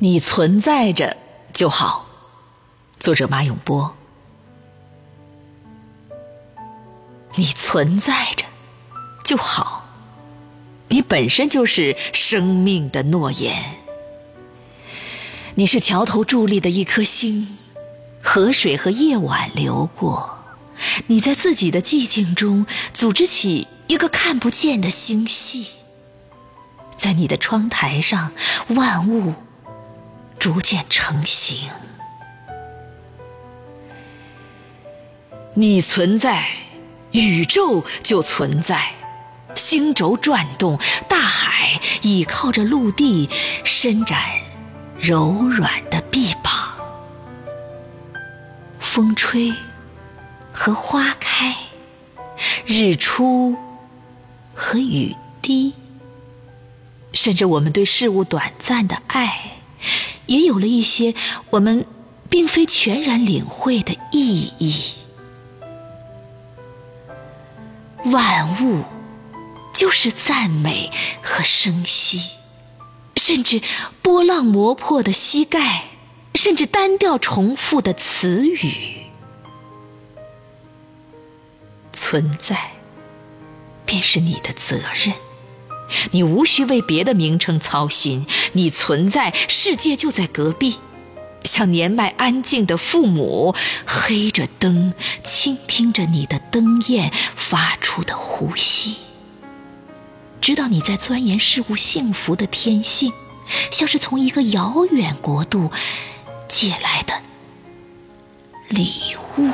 你存在着就好。作者马永波。你存在着就好，你本身就是生命的诺言。你是桥头伫立的一颗星，河水和夜晚流过，你在自己的寂静中组织起一个看不见的星系。在你的窗台上，万物逐渐成型。你存在，宇宙就存在，星轴转动，大海倚靠着陆地，伸展柔软的臂膀。风吹和花开，日出和雨滴，甚至我们对事物短暂的爱，也有了一些我们并非全然领会的意义。万物就是赞美和生息，甚至波浪磨破的膝盖，甚至单调重复的词语。存在便是你的责任，你无需为别的名称操心。你存在，世界就在隔壁，像年迈安静的父母，黑着灯，倾听着你的灯焰发出的呼吸，直到你在钻研事物幸福的天性，像是从一个遥远国度借来的礼物。